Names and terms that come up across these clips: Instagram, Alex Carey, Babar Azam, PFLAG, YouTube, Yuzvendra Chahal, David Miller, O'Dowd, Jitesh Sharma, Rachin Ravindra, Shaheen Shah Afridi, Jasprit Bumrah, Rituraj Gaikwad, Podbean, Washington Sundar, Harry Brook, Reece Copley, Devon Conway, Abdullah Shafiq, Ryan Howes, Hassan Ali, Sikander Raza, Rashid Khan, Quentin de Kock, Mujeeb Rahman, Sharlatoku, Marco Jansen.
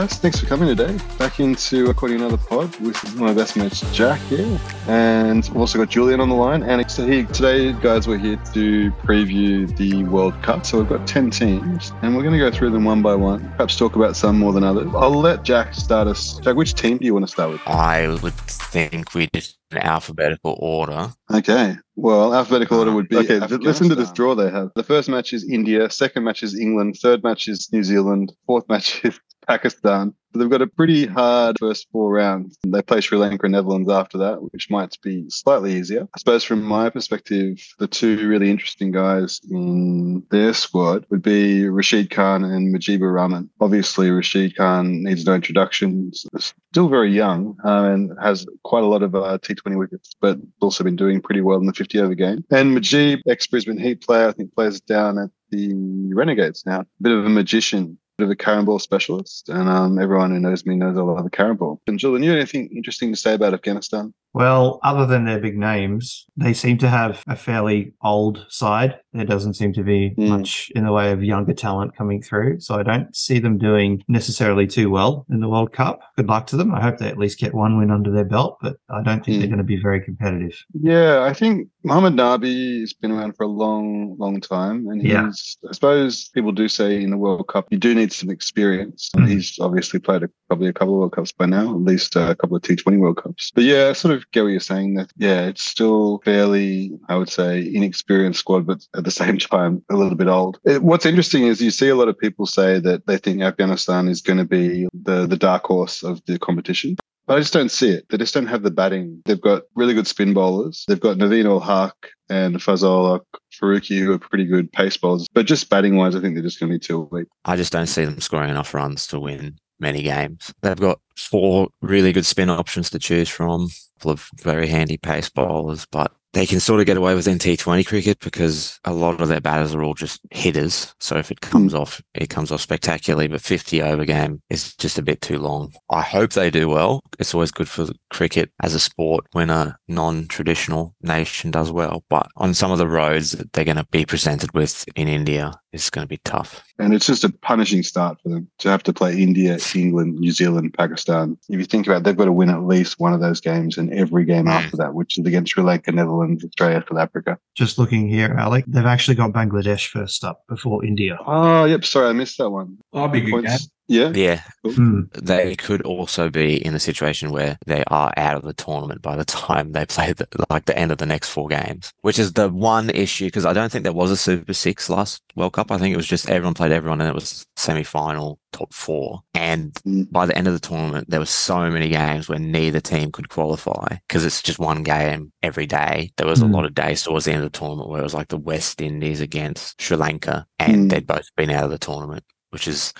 guys. Thanks for coming today. Back into recording another pod with my best mate Jack here. And we've also got Julian on the line. And today, guys, we're here to preview the World Cup. So we've got 10 teams and we're going to go through them one by one, perhaps talk about some more than others. I'll let Jack start us. Jack, which team do you want to start with? I would think we just in alphabetical order. Okay. Well, alphabetical order would be... Okay, listen to this draw they have. The first match is India, second match is England, third match is New Zealand, fourth match is Pakistan. They've got a pretty hard first four rounds. They play Sri Lanka and Netherlands after that, which might be slightly easier. I suppose from my perspective, the two really interesting guys in their squad would be Rashid Khan and Mujeeb Rahman. Obviously, Rashid Khan needs no introductions. Still very young and has quite a lot of T20 wickets, but also been doing pretty well in the 50-over game. And Mujeeb, ex-Brisbane Heat player, I think plays down at the Renegades now. A bit of a magician. Bit of a carrom ball specialist, and everyone who knows me knows I love a carrom ball. And Julian, you had anything interesting to say about Afghanistan? Well, other than their big names, they seem to have a fairly old side. There doesn't seem to be much in the way of younger talent coming through, so I don't see them doing necessarily too well in the World Cup. Good luck to them. I hope they at least get one win under their belt, but I don't think they're going to be very competitive. Yeah, I think Mohammed Nabi has been around for a long, long time, and he's, I suppose people do say in the World Cup, you do need some experience, and he's obviously played probably a couple of World Cups by now, at least a couple of T20 World Cups. But yeah, sort of get what you're saying that, yeah, it's still fairly, I would say, inexperienced squad, but at the same time, a little bit old. What's interesting is you see a lot of people say that they think Afghanistan is going to be the dark horse of the competition. But I just don't see it. They just don't have the batting. They've got really good spin bowlers. They've got Naveen-ul-Haq and Fazal-ul-Haq Farooqi, who are pretty good pace bowlers. But just batting-wise, I think they're just going to be too weak. I just don't see them scoring enough runs to win many games. They've got four really good spin options to choose from, a couple of very handy pace bowlers, but they can sort of get away with T20 cricket because a lot of their batters are all just hitters. So if it comes off, it comes off spectacularly, but 50-over game is just a bit too long. I hope they do well. It's always good for cricket as a sport when a non-traditional nation does well. But on some of the roads that they're going to be presented with in India, it's going to be tough. And it's just a punishing start for them to have to play India, England, New Zealand, Pakistan. If you think about it, they've got to win at least one of those games and every game after that, which is against Sri Lanka, Netherlands, Australia, South Africa. Just looking here, Alec, they've actually got Bangladesh first up before India. Oh, yep. Sorry, I missed that one. I'll be good. Yeah. Cool. They could also be in a situation where they are out of the tournament by the time they play the end of the next four games, which is the one issue, because I don't think there was a Super Six last World Cup. I think it was just everyone played everyone and it was semi-final, top four. And by the end of the tournament, there were so many games where neither team could qualify because it's just one game every day. There was a lot of days towards the end of the tournament where it was like the West Indies against Sri Lanka and they'd both been out of the tournament, which is...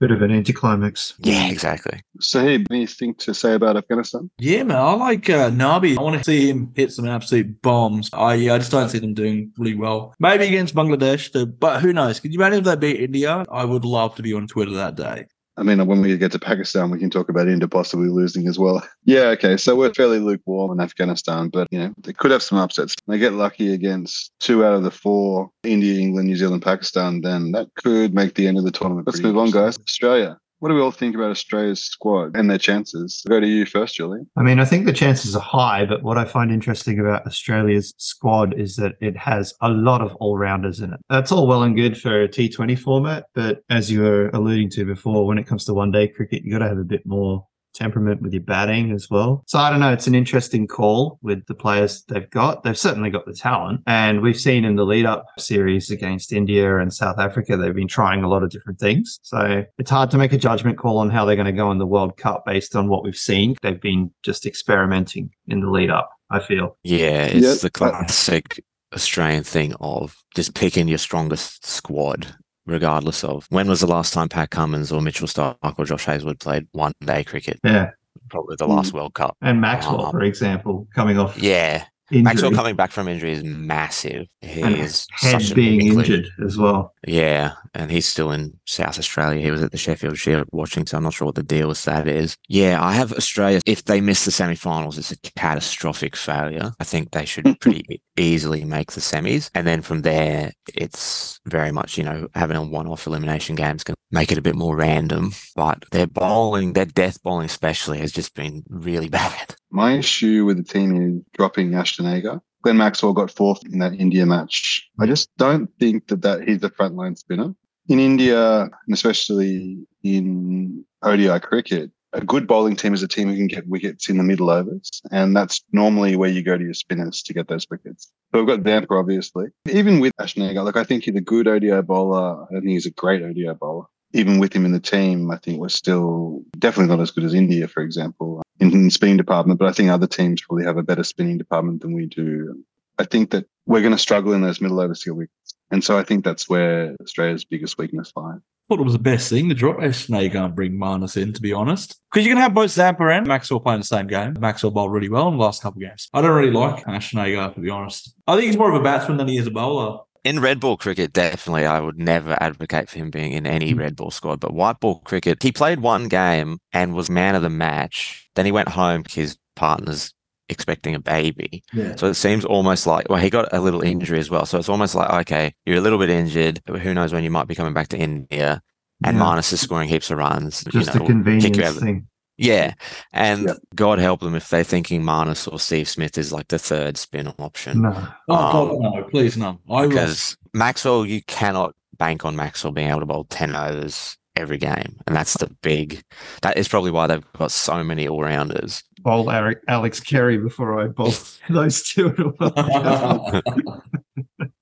bit of an anticlimax. Yeah, exactly. Sahib, anything to say about Afghanistan? Yeah, man, I like Nabi. I want to see him hit some absolute bombs. I just don't see them doing really well. Maybe against Bangladesh, but who knows? Could you imagine if they beat India? I would love to be on Twitter that day. I mean, when we get to Pakistan, we can talk about India possibly losing as well. Yeah, okay. So we're fairly lukewarm in Afghanistan, but, you know, they could have some upsets. They get lucky against two out of the four, India, England, New Zealand, Pakistan, then that could make the end of the tournament. Let's move on, guys. Australia. What do we all think about Australia's squad and their chances? I'll go to you first, Julian. I mean, I think the chances are high, but what I find interesting about Australia's squad is that it has a lot of all-rounders in it. That's all well and good for a T20 format, but as you were alluding to before, when it comes to one-day cricket, you've got to have a bit more temperament with your batting as well. So I don't know, it's an interesting call with the players they've got. They've certainly got the talent. And we've seen in the lead-up series against India and South Africa, they've been trying a lot of different things. So it's hard to make a judgment call on how they're going to go in the World Cup based on what we've seen. They've been just experimenting in the lead-up, I feel. Yeah, it's the classic Australian thing of just picking your strongest squad. Regardless of when was the last time Pat Cummins or Mitchell Starc or Josh Hazlewood played one-day cricket? Yeah. Probably the last World Cup. And Maxwell, for example, coming off. Yeah. Injury. Maxwell coming back from injury is massive. He is such being injured as well. Yeah, and he's still in South Australia. He was at the Sheffield Shield watching, so I'm not sure what the deal with that is. Yeah, I have Australia. If they miss the semi-finals, it's a catastrophic failure. I think they should pretty easily make the semis. And then from there, it's very much, you know, having a one-off elimination game is going to make it a bit more random. But their bowling, their death bowling especially, has just been really bad. My issue with the team is dropping Ashton Agar. Glenn Maxwell got fourth in that India match. I just don't think that he's a frontline spinner. In India, and especially in ODI cricket, a good bowling team is a team who can get wickets in the middle overs, and that's normally where you go to your spinners to get those wickets. So we've got Vamper, obviously. Even with Ashton Agar, look, I think he's a good ODI bowler. I don't think he's a great ODI bowler. Even with him in the team, I think we're still definitely not as good as India, for example, in the spinning department, but I think other teams probably have a better spinning department than we do. I think that we're going to struggle in those middle over skill wickets. And so I think that's where Australia's biggest weakness lies. I thought it was the best thing to drop Ashton Agar and bring Marnus in, to be honest. Because you can have both Zampa and Maxwell playing the same game. Maxwell bowled really well in the last couple of games. I don't really like Ashton Agar, to be honest. I think he's more of a batsman than he is a bowler. In red ball cricket, definitely, I would never advocate for him being in any red ball squad. But white ball cricket, he played one game and was man of the match. Then he went home because his partner's expecting a baby. Yeah. So it seems almost like, well, he got a little injury as well. So it's almost like, okay, you're a little bit injured, but who knows when you might be coming back to India. And Marnus is scoring heaps of runs. Just a convenience thing. Yeah. And God help them if they're thinking Marnus or Steve Smith is like the third spin option. No. Oh, God, no. Please, no. Because Maxwell, you cannot bank on Maxwell being able to bowl 10 overs every game. And that's that is probably why they've got so many all-rounders. Bowl Alex Carey before I bowl those two in a while.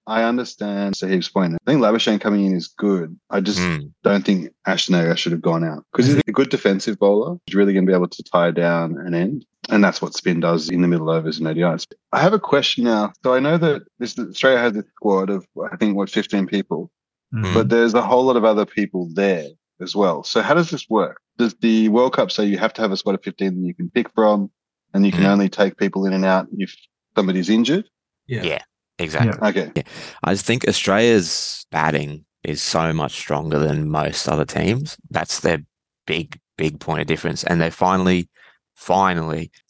I understand Sahib's point. I think Labuschagne coming in is good. I just don't think Ashton Agar should have gone out because he's a good defensive bowler. He's really going to be able to tie down an end. And that's what spin does in the middle overs and ODIs. I have a question now. So I know that Australia has a squad of, I think, 15 people. Mm. But there's a whole lot of other people there as well. So how does this work? Does the World Cup say you have to have a squad of 15 that you can pick from and you can only take people in and out if somebody's injured? Yeah. Exactly. Yeah. Okay. Yeah. I think Australia's batting is so much stronger than most other teams. That's their big, big point of difference. And they finally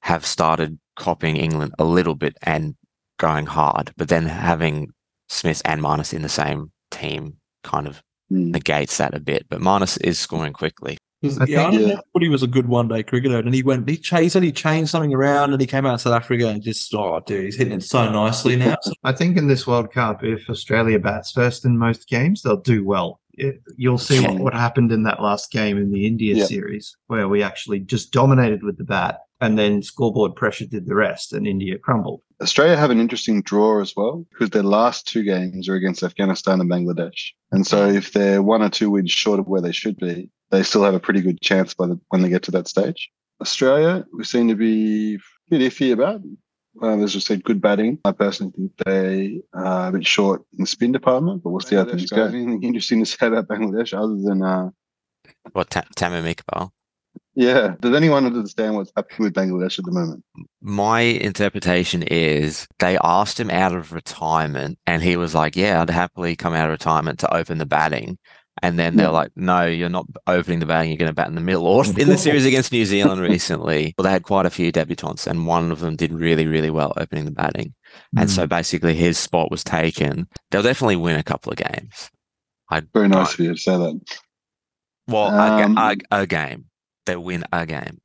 have started copying England a little bit and going hard. But then having Smith and Marnus in the same team kind of negates that a bit. But Marnus is scoring quickly. I thought he was a good one-day cricketer, and he said he changed something around, and he came out of South Africa and just, oh, dude, he's hitting it so nicely now. I think in this World Cup, if Australia bats first in most games, they'll do well. You'll see what happened in that last game in the India series, where we actually just dominated with the bat, and then scoreboard pressure did the rest, and India crumbled. Australia have an interesting draw as well, because their last two games are against Afghanistan and Bangladesh. And so if they're one or two wins short of where they should be, they still have a pretty good chance when they get to that stage. Australia, we seem to be a bit iffy about. As I said, good batting. I personally think they are a bit short in the spin department, but we'll see how things go. Anything interesting to say about Bangladesh other than... Tamim Iqbal? Yeah. Does anyone understand what's happening with Bangladesh at the moment? My interpretation is they asked him out of retirement, and he was like, yeah, I'd happily come out of retirement to open the batting. And then they're like, no, you're not opening the batting, you're going to bat in the middle. Or in the series against New Zealand recently, well, they had quite a few debutants and one of them did really, really well opening the batting. And so basically his spot was taken. They'll definitely win a couple of games. Very nice of you to say that. Well, a game. They win a game.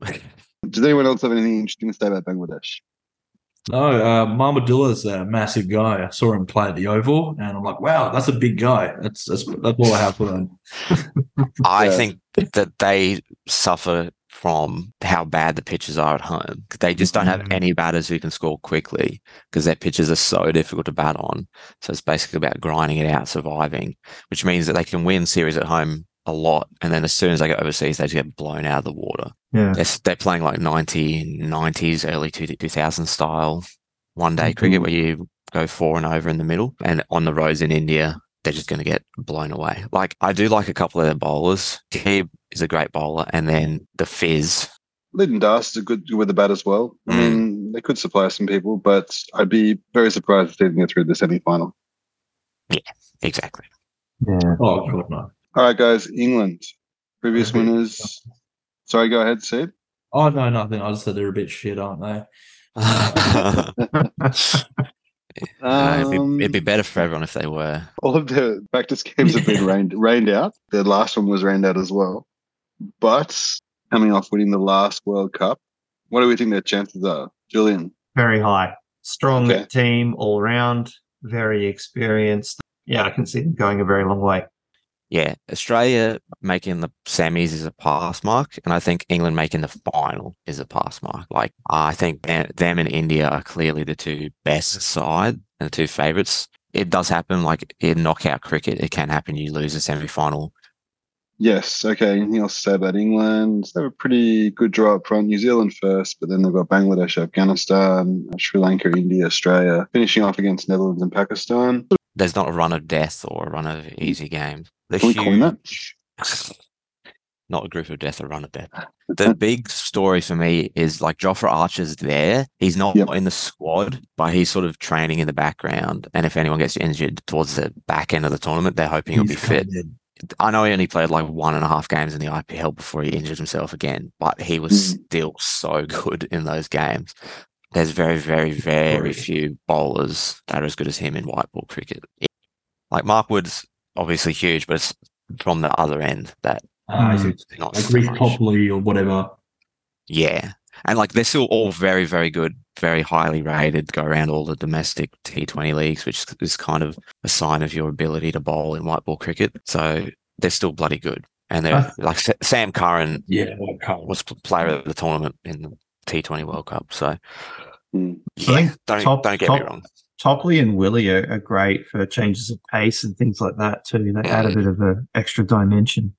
Does anyone else have anything interesting to say about Bangladesh? No, Marmadullah's a massive guy. I saw him play at the Oval, and I'm like, wow, that's a big guy. That's all I have for him. I think that they suffer from how bad the pitches are at home. They just don't have any batters who can score quickly because their pitches are so difficult to bat on. So it's basically about grinding it out, surviving, which means that they can win series at home a lot, and then as soon as they go overseas, they just get blown out of the water. Yeah, they're playing like 90s, early 2000s style one-day cricket where you go four and over in the middle, and on the roads in India, they're just going to get blown away. Like, I do like a couple of their bowlers. Kheeb is a great bowler, and then the Fizz. Lyndon Das is good with the bat as well. I mean, they could supply some people, but I'd be very surprised if they didn't get through the semi-final. Yeah, exactly. Yeah. Oh, God, no. All right, guys, England, previous winners. Sorry, go ahead, Sid. Oh, no, nothing. I just said they're a bit shit, aren't they? It'd be better for everyone if they were. All of the practice games have been rained out. The last one was rained out as well. But coming off winning the last World Cup, what do we think their chances are, Julian? Very high. Strong team all round, very experienced. Yeah, I can see them going a very long way. Yeah, Australia making the semis is a pass mark, and I think England making the final is a pass mark. Like, I think them and India are clearly the two best side and the two favourites. It does happen, like in knockout cricket, it can happen. You lose a semi-final. Yes, okay. Anything else to say about England? They have a pretty good draw up front. New Zealand first, but then they've got Bangladesh, Afghanistan, Sri Lanka, India, Australia, finishing off against Netherlands and Pakistan. There's not a run of death or a run of easy games. Can we call that? Not a group of death, a run of death. The big story for me is, like, Jofra Archer's there. He's not in the squad, but he's sort of training in the background. And if anyone gets injured towards the back end of the tournament, they're hoping he'll be fit. I know he only played like 1.5 games in the IPL before he injured himself again, but he was still so good in those games. There's very, very, very few bowlers that are as good as him in white ball cricket. Like, Mark Wood's obviously huge, but it's from the other end that not like Reece Copley or whatever. Yeah. And like, they're still all very, very good, very highly rated, go around all the domestic T20 leagues, which is kind of a sign of your ability to bowl in white ball cricket. So they're still bloody good. And they're like Sam Curran was player of the tournament in the T20 World Cup. So don't get me wrong. Topley and Willie are great for changes of pace and things like that too. They add a bit of an extra dimension.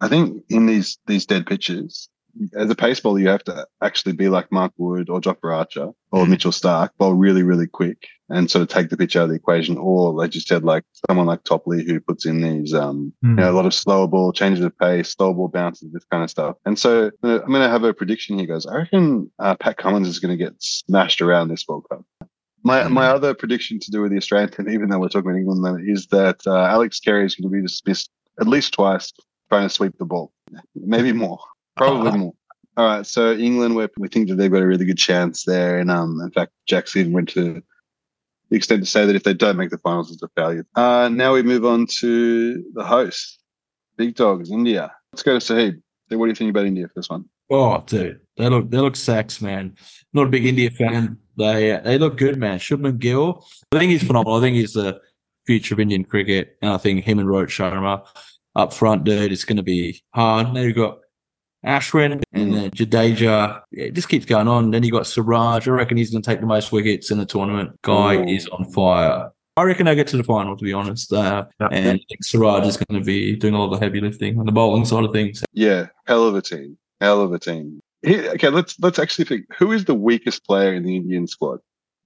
I think in these dead pitches, as a pace bowler, you have to actually be like Mark Wood or Jofra Archer or Mitchell Starc, bowl really, really quick and sort of take the pitch out of the equation. Or, like you said, like someone like Topley who puts in these, a lot of slower ball, changes of pace, slower ball bounces, this kind of stuff. And so I'm going to have a prediction here, guys. I reckon Pat Cummins is going to get smashed around this World Cup. My other prediction to do with the Australian team, even though we're talking about England, is that Alex Carey is going to be dismissed at least twice trying to sweep the ball, maybe more. Probably more. All right, so England, we think that they've got a really good chance there. And in fact, Jack's even went to the extent to say that if they don't make the finals, it's a failure. Now we move on to the host, Big Dogs, India. Let's go to Sahib. What do you think about India for this one? Oh, dude, they look sacks, man. Not a big India fan. They look good, man. Shubman Gill, I think he's phenomenal. I think he's the future of Indian cricket. And I think him and Rohit Sharma up front, dude, it's going to be hard. Now you've got Ashwin and then Jadeja. It just keeps going on. Then you got Siraj. I reckon he's going to take the most wickets in the tournament. Guy is on fire. I reckon they'll get to the final, to be honest. And I think Siraj is going to be doing a lot of the heavy lifting on the bowling side of things. Yeah, hell of a team. Okay, let's actually think. Who is the weakest player in the Indian squad?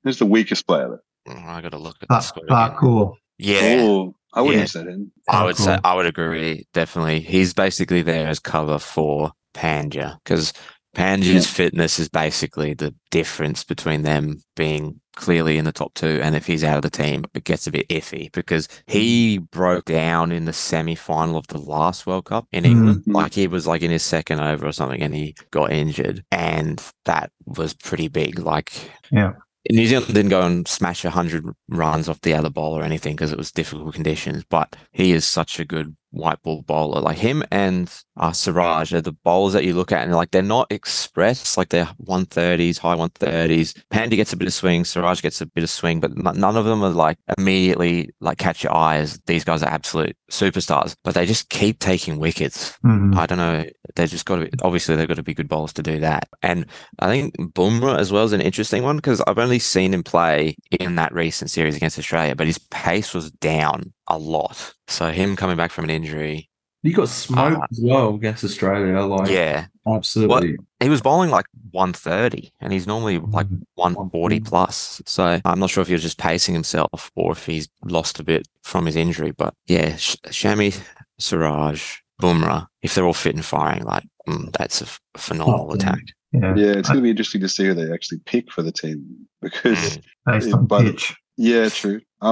Who's the weakest player? I got to look at the squad. Parkour. Yeah. Cool. I wouldn't have said him. I would agree, definitely. He's basically there as cover for Pandya, because Pandya's fitness is basically the difference between them being clearly in the top two, and if he's out of the team, it gets a bit iffy because he broke down in the semi-final of the last World Cup in England. Like, he was like in his second over or something and he got injured, and that was pretty big. Like, New Zealand didn't go and smash 100 runs off the other ball or anything because it was difficult conditions, but he is such a good white ball bowler. Like, him and Siraj are the bowlers that you look at and like, they're not express, like they're 130s, high 130s. Pandya gets a bit of swing, Siraj gets a bit of swing, but none of them are like immediately like catch your eye as these guys are absolute superstars, but they just keep taking wickets. I don't know. They've just got to be, obviously they've got to be good bowlers to do that. And I think Bumrah as well is an interesting one because I've only seen him play in that recent series against Australia, but his pace was down a lot. So him coming back from an injury. He got smoked as well against Australia. Like, yeah. Absolutely. Well, he was bowling like 130 and he's normally like 140 plus. So I'm not sure if he was just pacing himself or if he's lost a bit from his injury. But yeah, Shami, Siraj, Bumrah, if they're all fit and firing, like that's a phenomenal attack. Yeah, it's going to be interesting to see who they actually pick for the team because true. I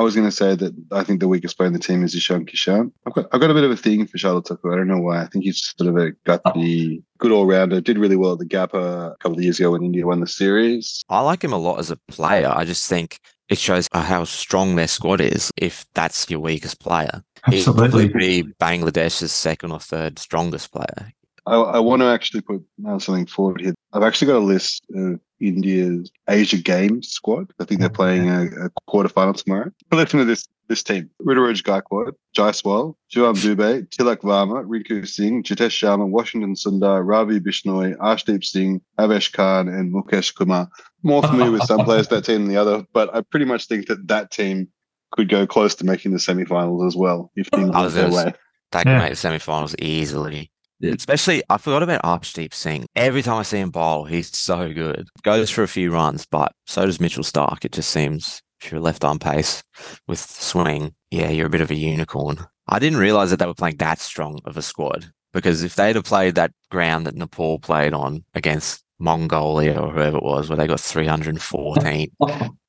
was going to say that I think the weakest player in the team is Ishan Kishan. I've got a bit of a thing for Sharlatoku. I don't know why. I think he's sort of a gutsy, good all-rounder. Did really well at the Gappa a couple of years ago when India won the series. I like him a lot as a player. I just think It shows how strong their squad is if that's your weakest player. Absolutely. It would be Bangladesh's second or third strongest player. I want to actually put something forward here. I've actually got a list of India's Asia Games squad. I think they're playing a quarterfinal tomorrow. But let's look at this team. Rituraj Gaikwad, Jaiswal, Shubham Dubey, Tilak Varma, Rinku Singh, Jitesh Sharma, Washington Sundar, Ravi Bishnoi, Arshdeep Singh, Avesh Khan and Mukesh Kumar. More familiar with some players that team than the other, but I pretty much think that team could go close to making the semi-finals as well if things go their way. They can make the semi-finals easily. Especially, I forgot about Arshdeep Singh. Every time I see him bowl, he's so good. Goes for a few runs, but so does Mitchell Stark. It just seems if you're left arm pace with swing, yeah, you're a bit of a unicorn. I didn't realise that they were playing that strong of a squad, because if they'd have played that ground that Nepal played on against Mongolia or whoever it was, where they got 314,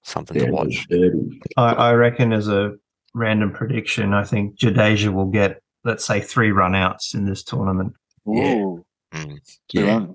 something to watch. I reckon as a random prediction, I think Jadeja will get, let's say, 3 run-outs in this tournament. Ooh. Yeah.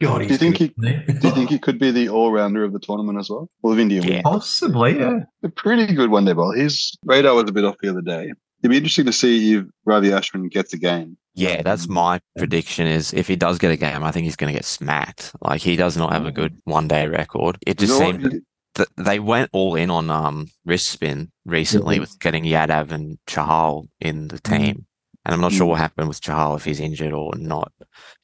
God, do you think he could be the all-rounder of the tournament as well? Well, of India. Yeah. Possibly, yeah. A pretty good one-day ball. His radar was a bit off the other day. It'd be interesting to see if Ravi Ashwin gets a game. Yeah, that's my prediction is if he does get a game, I think he's going to get smacked. Like, he does not have a good one-day record. It just seemed that they went all in on wrist spin recently with getting Yadav and Chahal in the team. And I'm not sure what happened with Chahal, if he's injured or not.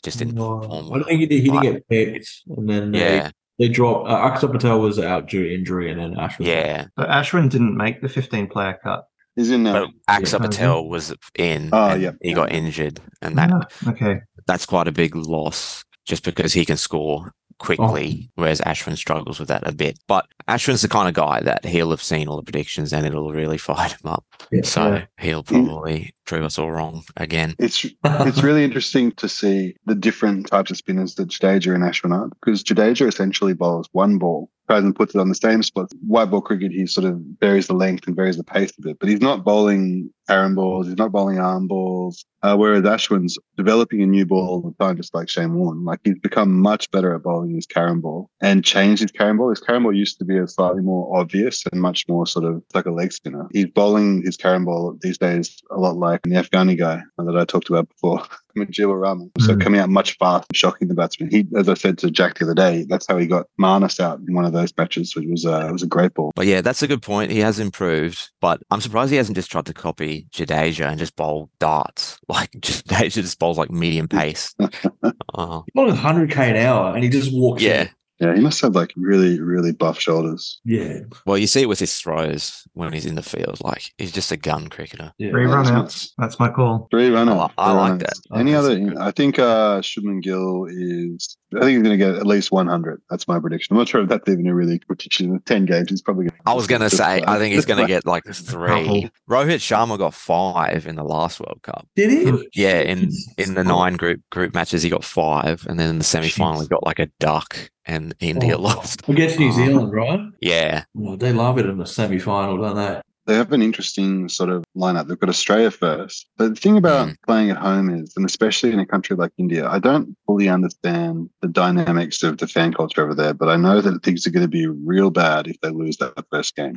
Just didn't perform. I don't think he did. He didn't get picked. And then they dropped. Akshar Patel was out due to injury, and then Ashwin. Yeah. But Ashwin didn't make the 15-player cut. He's in now. Akshar Patel was in. Oh, yeah. He got injured. And that's quite a big loss just because he can score quickly, whereas Ashwin struggles with that a bit. But Ashwin's the kind of guy that he'll have seen all the predictions and it'll really fight him up. Yeah, he'll probably prove us all wrong again. It's really interesting to see the different types of spinners that Jadeja and Ashwin are, because Jadeja essentially bowls one ball, tries and puts it on the same spot. White ball cricket, he sort of varies the length and varies the pace of it, but he's not bowling Aaron balls, he's not bowling arm balls, whereas Ashwin's developing a new ball all the time, just like Shane Warne. Like, he's become much better at bowling his Karen ball and changed his Karen ball. His Karen ball used to be a slightly more obvious and much more sort of like a leg spinner. He's bowling his Karen ball these days a lot like the Afghani guy that I talked about before, Mujeeb Rahman. So coming out much faster, shocking the batsman. He, as I said to Jack the other day, that's how he got Marnus out in one of those matches, which was a great ball. But yeah, that's a good point. He has improved, but I'm surprised he hasn't just tried to copy Jadeja and just bowl darts. Like, Jadeja just bowls like medium pace. He's bowling 100k an hour and he just walks. Yeah. Yeah, he must have like really, really buff shoulders. Yeah. Well, you see it with his throws when he's in the field. Like, he's just a gun cricketer. Yeah. 3 run-outs. That's my call. 3 run-outs. I like that. Any other? I think Shubman Gill is... I think he's going to get at least 100. That's my prediction. I'm not sure if that's even a really prediction. 10 games, he's probably going to... I was going to say, I think he's going to get like 3. Rohit Sharma got 5 in the last World Cup. Did he? Yeah, in the 9 group matches, he got 5. And then in the semi-final, he got like a duck. And India lost. Against New Zealand, right? Yeah. Well, they love it in the semi-final, don't they? They have an interesting sort of lineup. They've got Australia first. But the thing about playing at home is, and especially in a country like India, I don't fully understand the dynamics of the fan culture over there, but I know that things are going to be real bad if they lose that first game.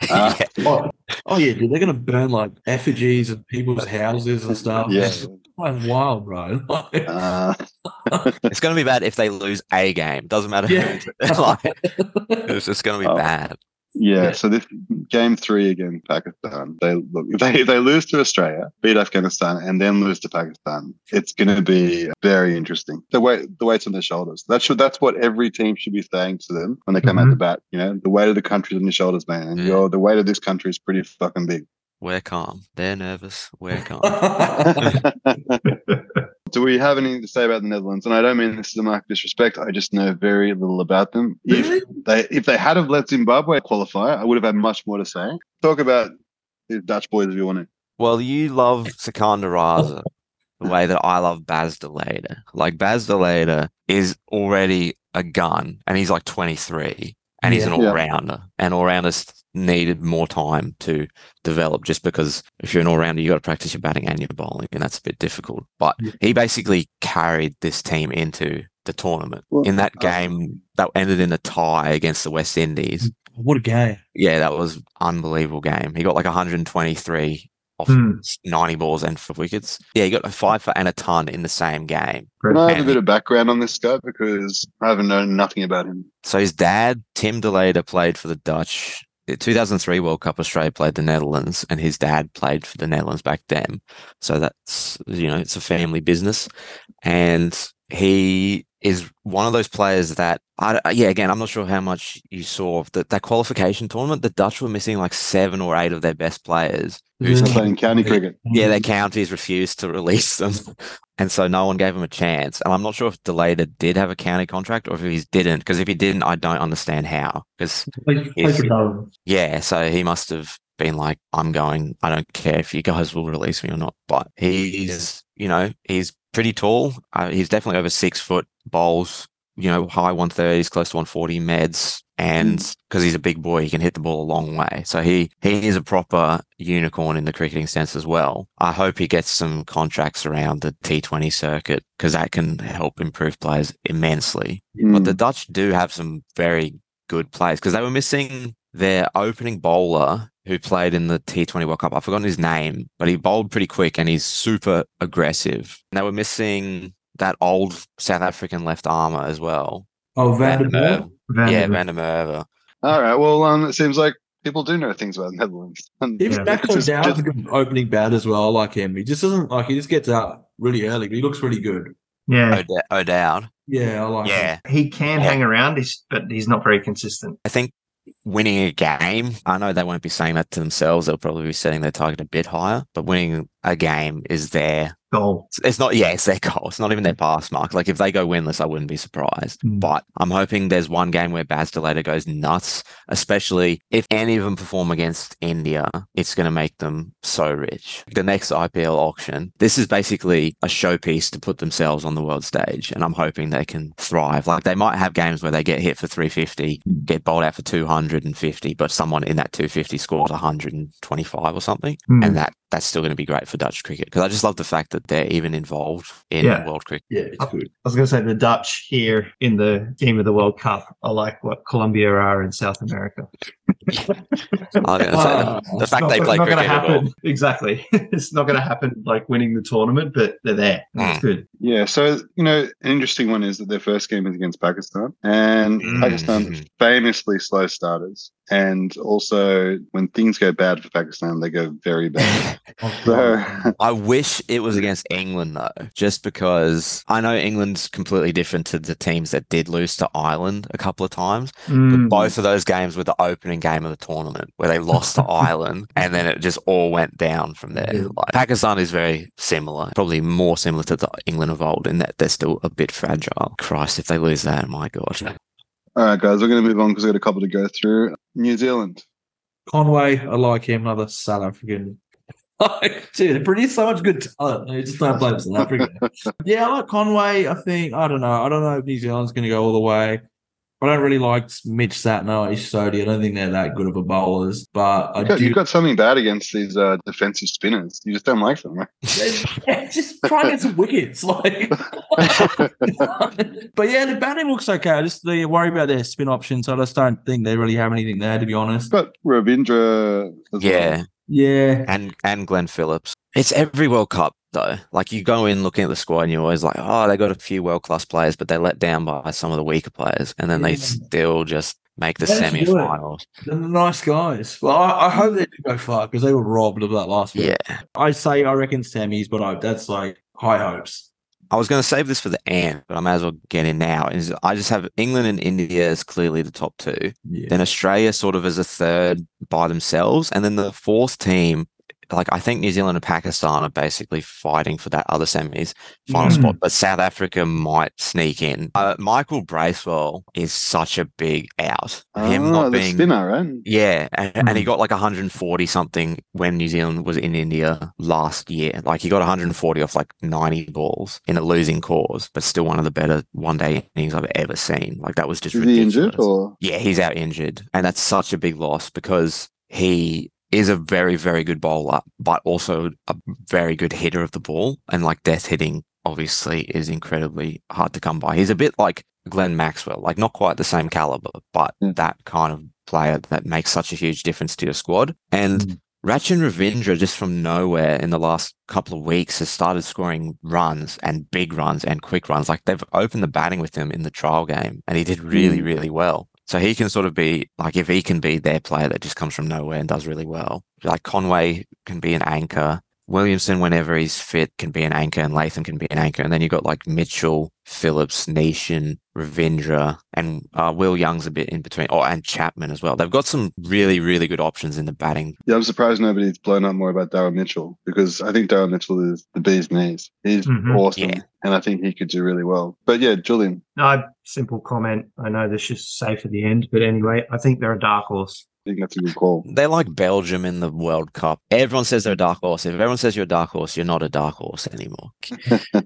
Dude, they're going to burn like effigies and people's houses and stuff. Yeah. Wild, bro. It's going to be bad if they lose a game. Doesn't matter. Yeah. It's just going to be bad. Yeah, so this game 3 against Pakistan, if they lose to Australia, beat Afghanistan, and then lose to Pakistan, it's going to be very interesting. The weight's on their shoulders. That's what every team should be saying to them when they come out the bat. You know, the weight of the country's on your shoulders, man. And the weight of this country is pretty fucking big. We're calm. They're nervous. We're calm. Do we have anything to say about the Netherlands? And I don't mean this as a mark of disrespect. I just know very little about them. Really? If they had have let Zimbabwe qualify, I would have had much more to say. Talk about the Dutch boys if you want to. Well, you love Sikander Raza the way that I love Bas de Leede. Like, Bas de Leede is already a gun, and he's like 23, and he's an all-rounder. And all-rounders needed more time to develop, just because if you're an all-rounder, you got to practice your batting and your bowling, and that's a bit difficult. But he basically carried this team into the tournament. Well, in that game that ended in a tie against the West Indies, What a game. Yeah, that was an unbelievable game. He got like 123 off 90 balls and 5 wickets. Yeah, he got a 5 for and a ton in the same game. Can I have a bit of background on this guy? Because I haven't known nothing about him. So his dad, Tim de Leede, played for the Dutch. The 2003 World Cup, Australia played the Netherlands, and his dad played for the Netherlands back then. So that's, you know, it's a family business. And he is one of those players that, again, I'm not sure how much you saw of that qualification tournament. The Dutch were missing like 7 or 8 of their best players. Who's playing county cricket? Yeah, their counties refused to release them. And so no one gave him a chance. And I'm not sure if de Leede did have a county contract or if he didn't, because if he didn't, I don't understand how. Because yeah, so he must have been like, I'm going, I don't care if you guys will release me or not. But he's, you know, he's pretty tall. He's definitely over 6 foot, bowls, you know, high 130s, close to 140 meds. And because he's a big boy, he can hit the ball a long way. So he is a proper unicorn in the cricketing sense as well. I hope he gets some contracts around the T20 circuit, because that can help improve players immensely. But the Dutch do have some very good players, because they were missing their opening bowler who played in the T20 World Cup. I've forgotten his name, but he bowled pretty quick and he's super aggressive. And they were missing that old South African left armour as well. Oh, Vandermeer. Yeah, Vandermeer. All right. Well, it seems like people do know things about the Netherlands. Even O'Dowd's a good opening bat as well. I like him. He just doesn't like. He just gets out really early. He looks really good. Yeah, O'Dowd. Yeah, I like. Yeah, him. He can hang around, but he's not very consistent. I think winning a game, I know they won't be saying that to themselves. They'll probably be setting their target a bit higher. But winning a game is their goal. It's not, yeah, it's their goal. It's not even their pass mark. Like if they go winless, I wouldn't be surprised. But I'm hoping there's one game where Bas de Leede goes nuts, especially if any of them perform against India. It's going to make them so rich. The next IPL auction, this is basically a showpiece to put themselves on the world stage. And I'm hoping they can thrive. Like they might have games where they get hit for 350, get bowled out for 250, but someone in that 250 scores 125 or something. And that's still going to be great for Dutch cricket, because I just love the fact that they're even involved in world cricket. Yeah, it's good. I was going to say the Dutch here in the team of the World Cup are like what Colombia are in South America. The fact they play cricket at all. Exactly. It's not going to happen like winning the tournament, but they're there. That's good. Yeah, so, you know, an interesting one is that their first game is against Pakistan, and Pakistan famously slow starters. And also, when things go bad for Pakistan, they go very bad. I wish it was against England, though, just because I know England's completely different to the teams that did lose to Ireland a couple of times. But both of those games were the opening game of the tournament, where they lost to Ireland, and then it just all went down from there. Yeah. Like, Pakistan is very similar, probably more similar to the England of old, in that they're still a bit fragile. Christ, if they lose that, my God. All right, guys, we're going to move on because we've got a couple to go through. New Zealand. Conway, I like him, another South African. Dude, they produce so much good talent. They just don't blame South Africa. Yeah, I like Conway. I think, I don't know if New Zealand's going to go all the way. I don't really like Mitch Satner or Ish Sodhi. I don't think they're that good of a bowlers. But you've got something bad against these defensive spinners. You just don't like them, right? Yeah, just try and get some wickets. But yeah, the batting looks okay. I just worry about their spin options. So I just don't think they really have anything there, to be honest. But Ravindra as well. Yeah. And Glenn Phillips. It's every World Cup, though. Like, you go in looking at the squad and you're always like, oh, they got a few world-class players, but they're let down by some of the weaker players. And then they still just make the semi-finals. They're nice guys. Well, I hope they do go far, because they were robbed of that last week. Yeah. I reckon semis, but that's like high hopes. I was going to save this for the end, but I may as well get in now. I just have England and India as clearly the top two. Yeah. Then Australia sort of as a third by themselves. And then the fourth team, like, I think New Zealand and Pakistan are basically fighting for that other semis final spot, but South Africa might sneak in. Michael Bracewell is such a big out. Him not being spinner, right? Yeah, and he got like 140 something when New Zealand was in India last year. Like, he got 140 off like 90 balls in a losing cause, but still one of the better one-day innings I've ever seen. Like, that was just ridiculous. Is he injured, or? Yeah, he's out injured, and that's such a big loss, because he is a very, very good bowler, but also a very good hitter of the ball. And like, death hitting obviously is incredibly hard to come by. He's a bit like Glenn Maxwell, like not quite the same caliber, but that kind of player that makes such a huge difference to your squad. And Rachin Ravindra, just from nowhere in the last couple of weeks, has started scoring runs and big runs and quick runs. Like they've opened the batting with him in the trial game and he did really, really well. So he can sort of be like, if he can be their player that just comes from nowhere and does really well, like Conway can be an anchor. Williamson, whenever he's fit, can be an anchor, and Latham can be an anchor. And then you've got like Mitchell, Phillips, Nishan, Ravindra, and Will Young's a bit in between. Oh, and Chapman as well. They've got some really, really good options in the batting. Yeah, I'm surprised nobody's blown up more about Darryl Mitchell, because I think Darryl Mitchell is the bee's knees. He's awesome, and I think he could do really well. But yeah, Julian. No, simple comment. I know this is safe at the end, but anyway, I think they're a dark horse. I think that's a good call. They're like Belgium in the World Cup. Everyone says they're a dark horse. If everyone says you're a dark horse, you're not a dark horse anymore. All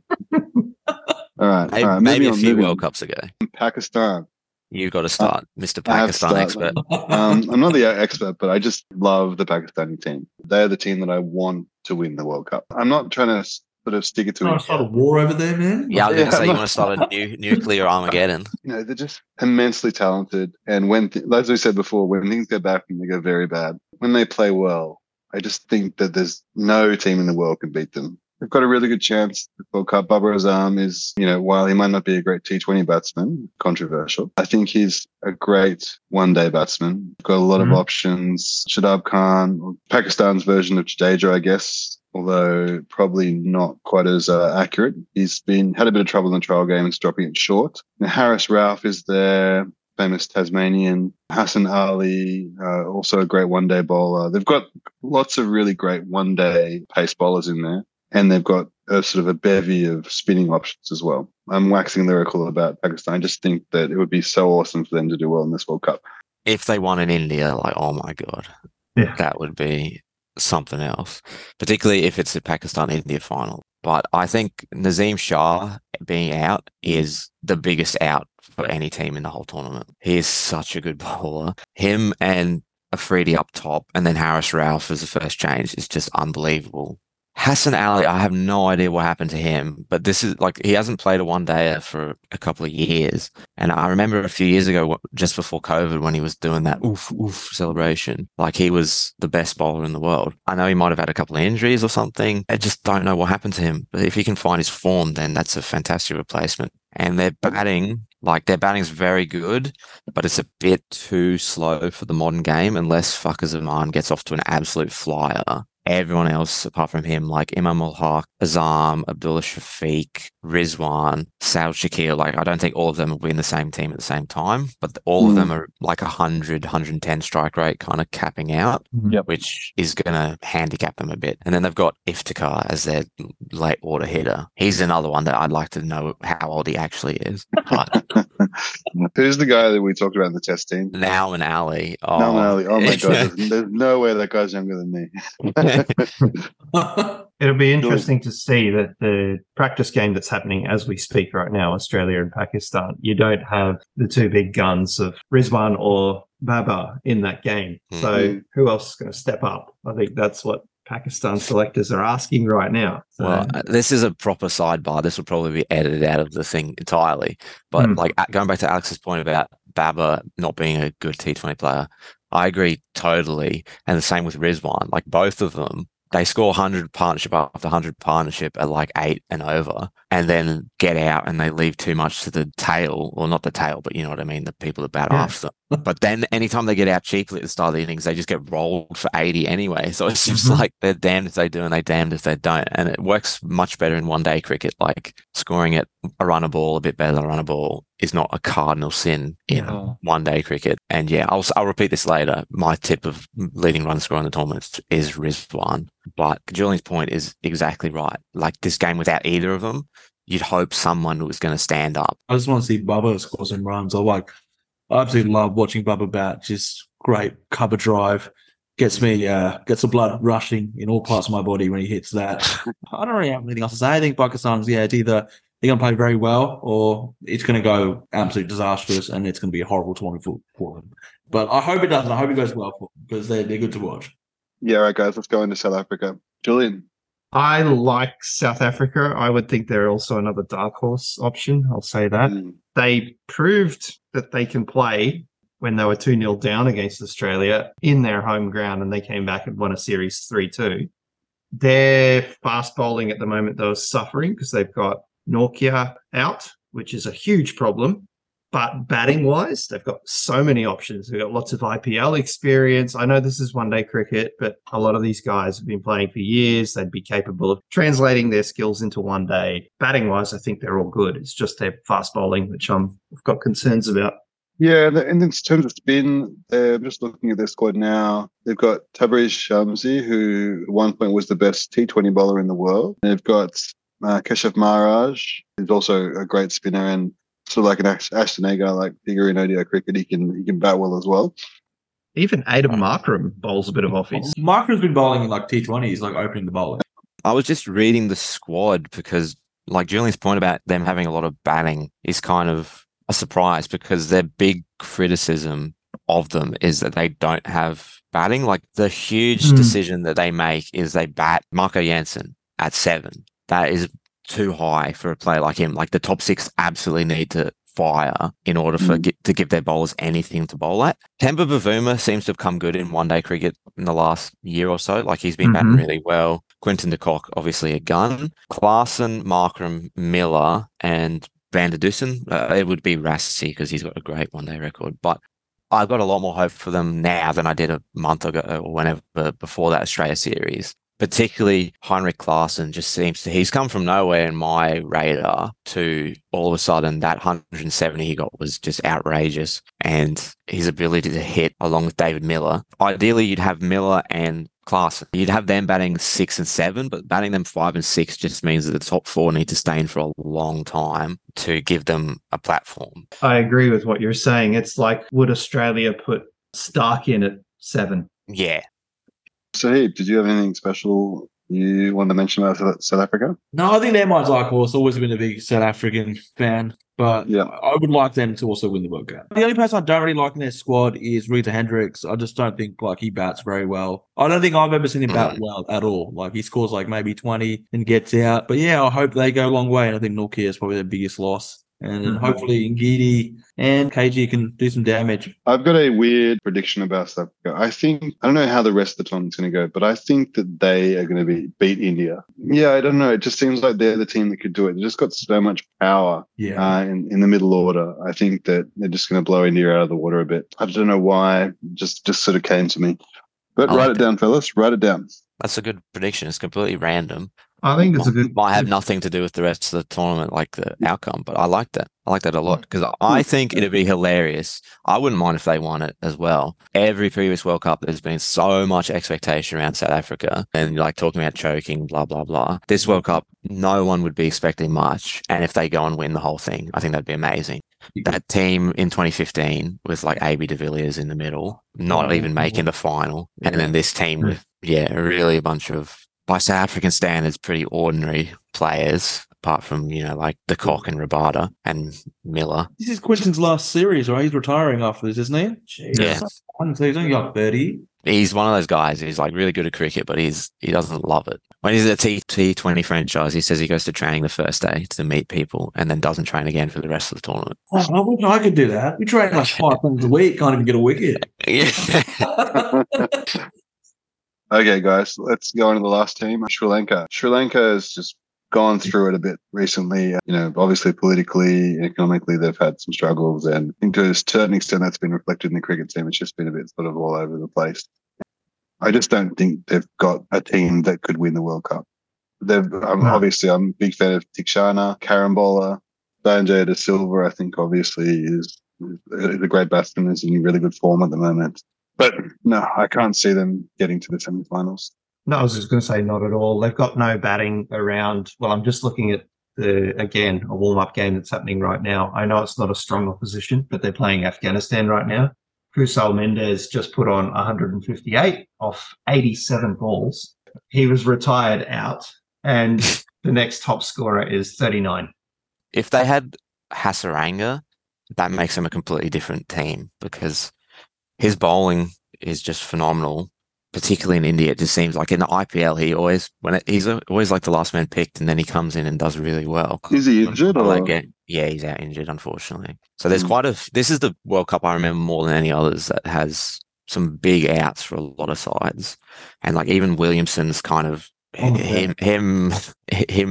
right. Maybe a few World Cups ago. Pakistan. You've got to start, Mr. Pakistan expert. I'm not the expert, but I just love the Pakistani team. They're the team that I want to win the World Cup. I'm not trying to sort of stick it to. You want to start a war over there, man? Yeah, I was going to say you want to start a nuclear Armageddon. No, they're just immensely talented. And when, as we said before, when things go bad, they go very bad. When they play well, I just think that there's no team in the world can beat them. They've got a really good chance. The World Cup. Babar Azam is, you know, while he might not be a great T20 batsman, controversial, I think he's a great one-day batsman. Got a lot of options. Shadab Khan, Pakistan's version of Jadeja, I guess. Although probably not quite as accurate. He's been had a bit of trouble in the trial game and is dropping it short. Now, Harris Rauf is there, famous Tasmanian. Hassan Ali, also a great one-day bowler. They've got lots of really great one-day pace bowlers in there, and they've got a sort of a bevy of spinning options as well. I'm waxing lyrical about Pakistan. I just think that it would be so awesome for them to do well in this World Cup. If they won in India, like, oh, my God, that would be something else, particularly if it's a Pakistan-India final. But I think Nazim Shah being out is the biggest out for any team in the whole tournament. He is such a good bowler. Him and Afridi up top, and then Harris Rauf as the first change is just unbelievable. Hassan Ali, I have no idea what happened to him, but this is like he hasn't played a one-dayer for a couple of years. And I remember a few years ago, just before COVID, when he was doing that celebration, like he was the best bowler in the world. I know he might have had a couple of injuries or something. I just don't know what happened to him. But if he can find his form, then that's a fantastic replacement. And their batting, like their batting is very good, but it's a bit too slow for the modern game unless Fakhar Zaman gets off to an absolute flyer. Everyone else apart from him, like Imamul-Haq, Azam, Abdullah Shafiq, Rizwan, Saud Shakir, like I don't think all of them will be in the same team at the same time, but all of them are like 100, 110 strike rate kind of capping out, which is going to handicap them a bit. And then they've got Iftikhar as their late order hitter. He's another one that I'd like to know how old he actually is. Who's the guy that we talked about in the test team? Naveen-ul-Haq. Naveen-ul-Haq. Oh my God. There's no way that guy's younger than me. It'll be interesting to see that the practice game that's happening as we speak right now, Australia and Pakistan, you don't have the two big guns of Rizwan or Babar in that game. So who else is going to step up? I think that's what Pakistan selectors are asking right now. So. Well, this is a proper sidebar. This will probably be edited out of the thing entirely. But like going back to Alex's point about Babar not being a good T20 player, I agree totally. And the same with Rizwan. Like both of them, they score 100 partnership after 100 partnership at like 8 and over and then get out and they leave too much to the tail. Well, not the tail, but you know what I mean? The people that bat after them. But then anytime they get out cheaply at the start of the innings, they just get rolled for 80 anyway. So it's just like they're damned if they do and they're damned if they don't. And it works much better in one-day cricket. Like scoring at a run a ball, a bit better than a run a ball, is not a cardinal sin in one-day cricket. And yeah, I'll repeat this later. My tip of leading run scorer in the tournament is Rizwan. But Julian's point is exactly right. Like this game without either of them, you'd hope someone was going to stand up. I just want to see Babar score some runs. I absolutely love watching Babar bat. Just great cover drive. Gets the blood rushing in all parts of my body when he hits that. I don't really have anything else to say. I think Pakistan's, it's either they're going to play very well or it's going to go absolutely disastrous and it's going to be a horrible tournament for them. But I hope it doesn't. I hope it goes well for them because they're good to watch. Yeah, all right, guys, let's go into South Africa. Julian. I like South Africa. I would think they're also another dark horse option. I'll say that. They proved that they can play when they were 2-0 down against Australia in their home ground, and they came back and won a series 3-2. Their fast bowling at the moment, though, is suffering because they've got Norkia out, which is a huge problem. But batting-wise, they've got so many options. They've got lots of IPL experience. I know this is one-day cricket, but a lot of these guys have been playing for years. They'd be capable of translating their skills into one day. Batting-wise, I think they're all good. It's just their fast bowling, which I've got concerns about. Yeah, and in terms of spin, I'm just looking at their squad now. They've got Tabriz Shamsi, who at one point was the best T20 bowler in the world. And they've got Keshav Maharaj, who's also a great spinner, and sort of like an Ashton Agar, like figure in ODI cricket, he can bat well as well. Even Adam Markram bowls a bit of offies. Markram's been bowling in like T20s, like opening the bowling. I was just reading the squad because, like, Julian's point about them having a lot of batting is kind of a surprise, because their big criticism of them is that they don't have batting. Like, the huge decision that they make is they bat Marco Jansen at 7. That is too high for a player like him. Like, the top 6 absolutely need to fire in order for to give their bowlers anything to bowl at. Themba Bavuma seems to have come good in one-day cricket in the last year or so. Like, he's been batting really well. Quentin de Kock, obviously a gun. Klaassen, Markram, Miller, and Van der Dusen. It would be Rassi because he's got a great one-day record. But I've got a lot more hope for them now than I did a month ago or whenever before that Australia series. Particularly Henrik Klaassen just seems to, he's come from nowhere in my radar to all of a sudden that 170 he got was just outrageous, and his ability to hit along with David Miller. Ideally, you'd have Miller and Klaassen. You'd have them batting 6 and 7, but batting them 5 and 6 just means that the top 4 need to stay in for a long time to give them a platform. I agree with what you're saying. It's like, would Australia put Stark in at 7? Yeah. So, hey, did you have anything special you wanted to mention about South Africa? No, I think they're my dark horse. Always been a big South African fan, but yeah, I would like them to also win the World Cup. The only person I don't really like in their squad is Rita Hendricks. I just don't think, like, he bats very well. I don't think I've ever seen him bat well at all. Like, he scores like maybe 20 and gets out. But yeah, I hope they go a long way. And I think Norkia is probably their biggest loss. And hopefully Ngidi and KG can do some damage. I've got a weird prediction about South Africa. I don't know how the rest of the tournament's going to go, but I think that they are going to beat India. Yeah, I don't know. It just seems like they're the team that could do it. They've just got so much power in the middle order. I think that they're just going to blow India out of the water a bit. I don't know why. It just sort of came to me. But write it down, fellas. Write it down. That's a good prediction. It's completely random. I think it's a good. Might have nothing to do with the rest of the tournament, like the outcome, but I like that. I like that a lot because I think it'd be hilarious. I wouldn't mind if they won it as well. Every previous World Cup, there's been so much expectation around South Africa and like talking about choking, blah, blah, blah. This World Cup, no one would be expecting much. And if they go and win the whole thing, I think that'd be amazing. That team in 2015 with like AB de Villiers in the middle, not even making the final. And then this team with, really a bunch of, by South African standards, pretty ordinary players, apart from, like de Kock and Rabada and Miller. This is Quinton's last series, right? He's retiring after this, isn't he? Jeez, yeah. So he's only got 30. He's one of those guys who's like really good at cricket, but he doesn't love it. When he's at a T20 franchise, he says he goes to training the first day to meet people and then doesn't train again for the rest of the tournament. Oh, I wish I could do that. We train like 5 times a week, can't even get a wicket. Yeah. Okay, guys, let's go on to the last team, Sri Lanka. Sri Lanka has just gone through it a bit recently. Obviously politically, economically, they've had some struggles. And I think to a certain extent that's been reflected in the cricket team. It's just been a bit sort of all over the place. I just don't think they've got a team that could win the World Cup. Obviously, I'm a big fan of Tikshana, Karambola, Sanjay da Silva, I think obviously is a great batsman, is in really good form at the moment. But no, I can't see them getting to the semi-finals. No, I was just going to say not at all. They've got no batting around. Well, I'm just looking at, a warm-up game that's happening right now. I know it's not a strong opposition, but they're playing Afghanistan right now. Kusal Mendez just put on 158 off 87 balls. He was retired out, and the next top scorer is 39. If they had Hasaranga, that makes them a completely different team because his bowling is just phenomenal. particularly in India, it just seems like in the IPL he's always like the last man picked, and then he comes in and does really well. Is he injured? Yeah, he's out injured, unfortunately. So there's this is the World Cup I remember more than any others that has some big outs for a lot of sides, and like even Williamson's kind of him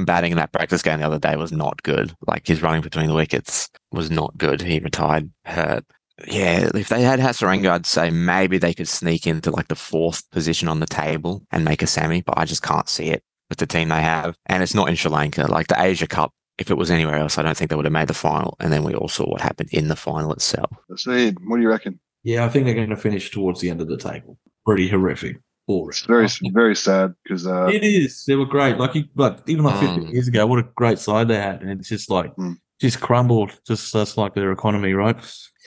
batting in that practice game the other day was not good. Like his running between the wickets was not good. He retired hurt. Yeah, if they had Hasaranga, I'd say maybe they could sneak into like the fourth position on the table and make a semi, but I just can't see it with the team they have. And it's not in Sri Lanka. Like the Asia Cup, if it was anywhere else, I don't think they would have made the final. And then we all saw what happened in the final itself. Saeed, what do you reckon? Yeah, I think they're going to finish towards the end of the table. Pretty horrific. It's very, very sad because it is. They were great. Like even like 15 years ago, what a great side they had, and it's just like just crumbled. Just that's like their economy, right?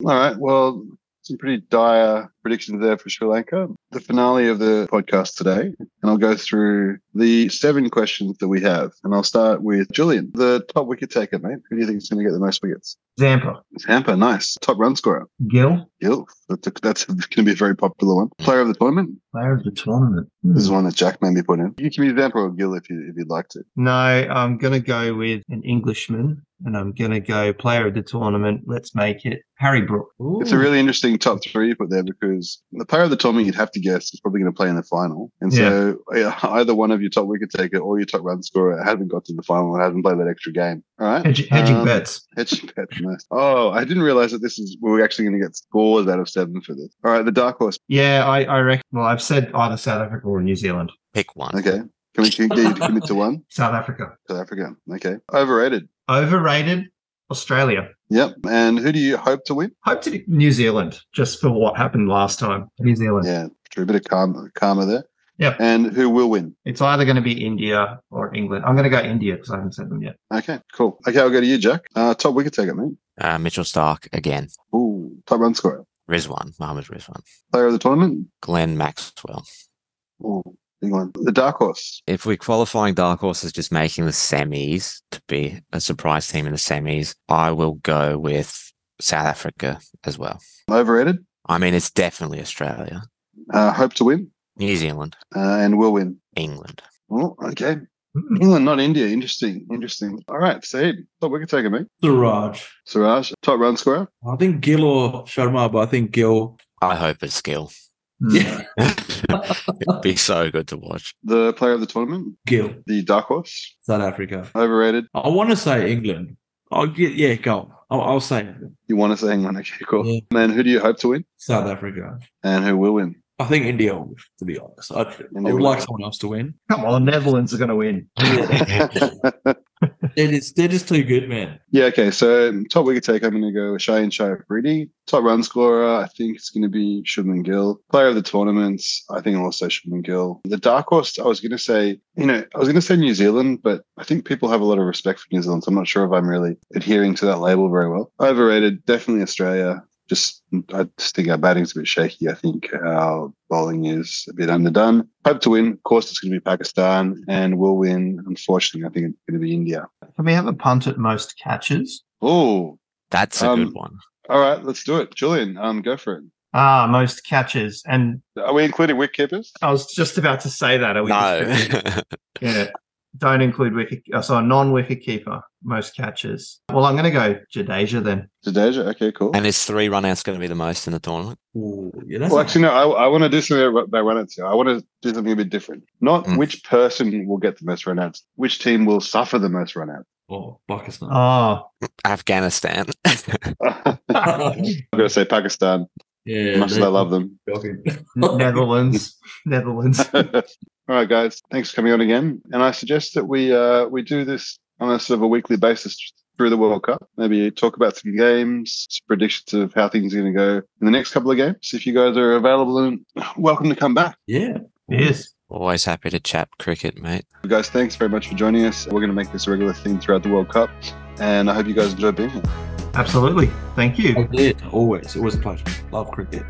All right. Well, some pretty dire predictions there for Sri Lanka. The finale of the podcast today, and I'll go through the 7 questions that we have, and I'll start with Julian, the top wicket taker, mate. Who do you think is going to get the most wickets? Zampa. Zampa, nice. Top run scorer? Gill. That's going to be a very popular one. Player of the tournament? Player of the tournament. This is one that Jack made me put in. You can be Zampa or Gill if you'd like to. No, I'm going to go with an Englishman, and I'm going to go player of the tournament. Let's make it Harry Brook. Ooh. It's a really interesting top 3 you put there because the player of the tournament you'd have to guess is probably going to play in the final. And so either one of your top wicket taker or your top run scorer hasn't got to the final and hasn't played that extra game. All right. Hedging bets. Hedging bets. Nice. Oh, I didn't realize that we're actually going to get scores out of 7 for this. All right. The dark horse. Yeah, I reckon. Well, I've said either South Africa or New Zealand. Pick one. Okay. Can we get you to commit to one? South Africa. Okay. Overrated. Australia. Yep. And who do you hope to win? Hope to New Zealand, just for what happened last time. New Zealand. Yeah, true. A bit of karma there. Yep. And who will win? It's either going to be India or England. I'm going to go India because I haven't said them yet. Okay, cool. Okay, I'll go to you, Jack. Top wicket taker, mate. Mitchell Starc again. Ooh, top run scorer. Mohammed Rizwan. Player of the tournament? Glenn Maxwell. Ooh. The dark horse. If we're qualifying dark horses, just making the semis to be a surprise team in the semis, I will go with South Africa as well. Overrated? I mean, it's definitely Australia. Hope to win? New Zealand. And will win? England. Oh, okay. England, not India. Interesting. All right, Saeed. Top wicket taker, mate. Siraj. Top run scorer? I think Gill or Sharma, but I think Gill. I hope it's Gill. Yeah. It'd be so good to watch. The player of the tournament? Gill. The dark horse? South Africa. Overrated? I want to say England. Yeah, go. I'll say England. You want to say England? Okay, cool. Yeah. And who do you hope to win? South Africa. And who will win? I think India, to be honest. I would like someone else to win. Come on, the Netherlands are going to win. They're just too good, man. Yeah, okay. So top wicket taker, I'm going to go Shahin Shah Afridi. Top run scorer, I think it's going to be Shubman Gill. Player of the tournament, I think also Shubman Gill. The dark horse, I was going to say New Zealand, but I think people have a lot of respect for New Zealand, so I'm not sure if I'm really adhering to that label very well. Overrated, definitely Australia. I just think our batting's a bit shaky. I think our bowling is a bit underdone. Hope to win. Of course, it's going to be Pakistan, and we'll win. Unfortunately, I think it's going to be India. Can we have a punt at most catches? Oh, that's a good one. All right, let's do it. Julian, go for it. Most catches. And are we including wicketkeepers? I was just about to say that. Are we? No. Yeah. Don't include wicket. So a non-wicket keeper, most catches. Well, I'm going to go Jadeja then. Jadeja, okay, cool. And is 3 runouts going to be the most in the tournament? Ooh, yeah, I want to do something about runouts here. I want to do something a bit different. Not which person will get the most runouts, which team will suffer the most runouts. Oh, Pakistan. Oh, Afghanistan. I'm going to say Pakistan. Yeah, much as I love them. Netherlands. All right, guys. Thanks for coming on again. And I suggest that we do this on a sort of a weekly basis through the World Cup. Maybe talk about some games, some predictions of how things are going to go in the next couple of games. If you guys are available, and welcome to come back. Yeah. Yes. Always happy to chat cricket, mate. Guys, thanks very much for joining us. We're going to make this a regular thing throughout the World Cup. And I hope you guys enjoy being here. Absolutely. Thank you. I did. Always. It was a pleasure. Love cricket.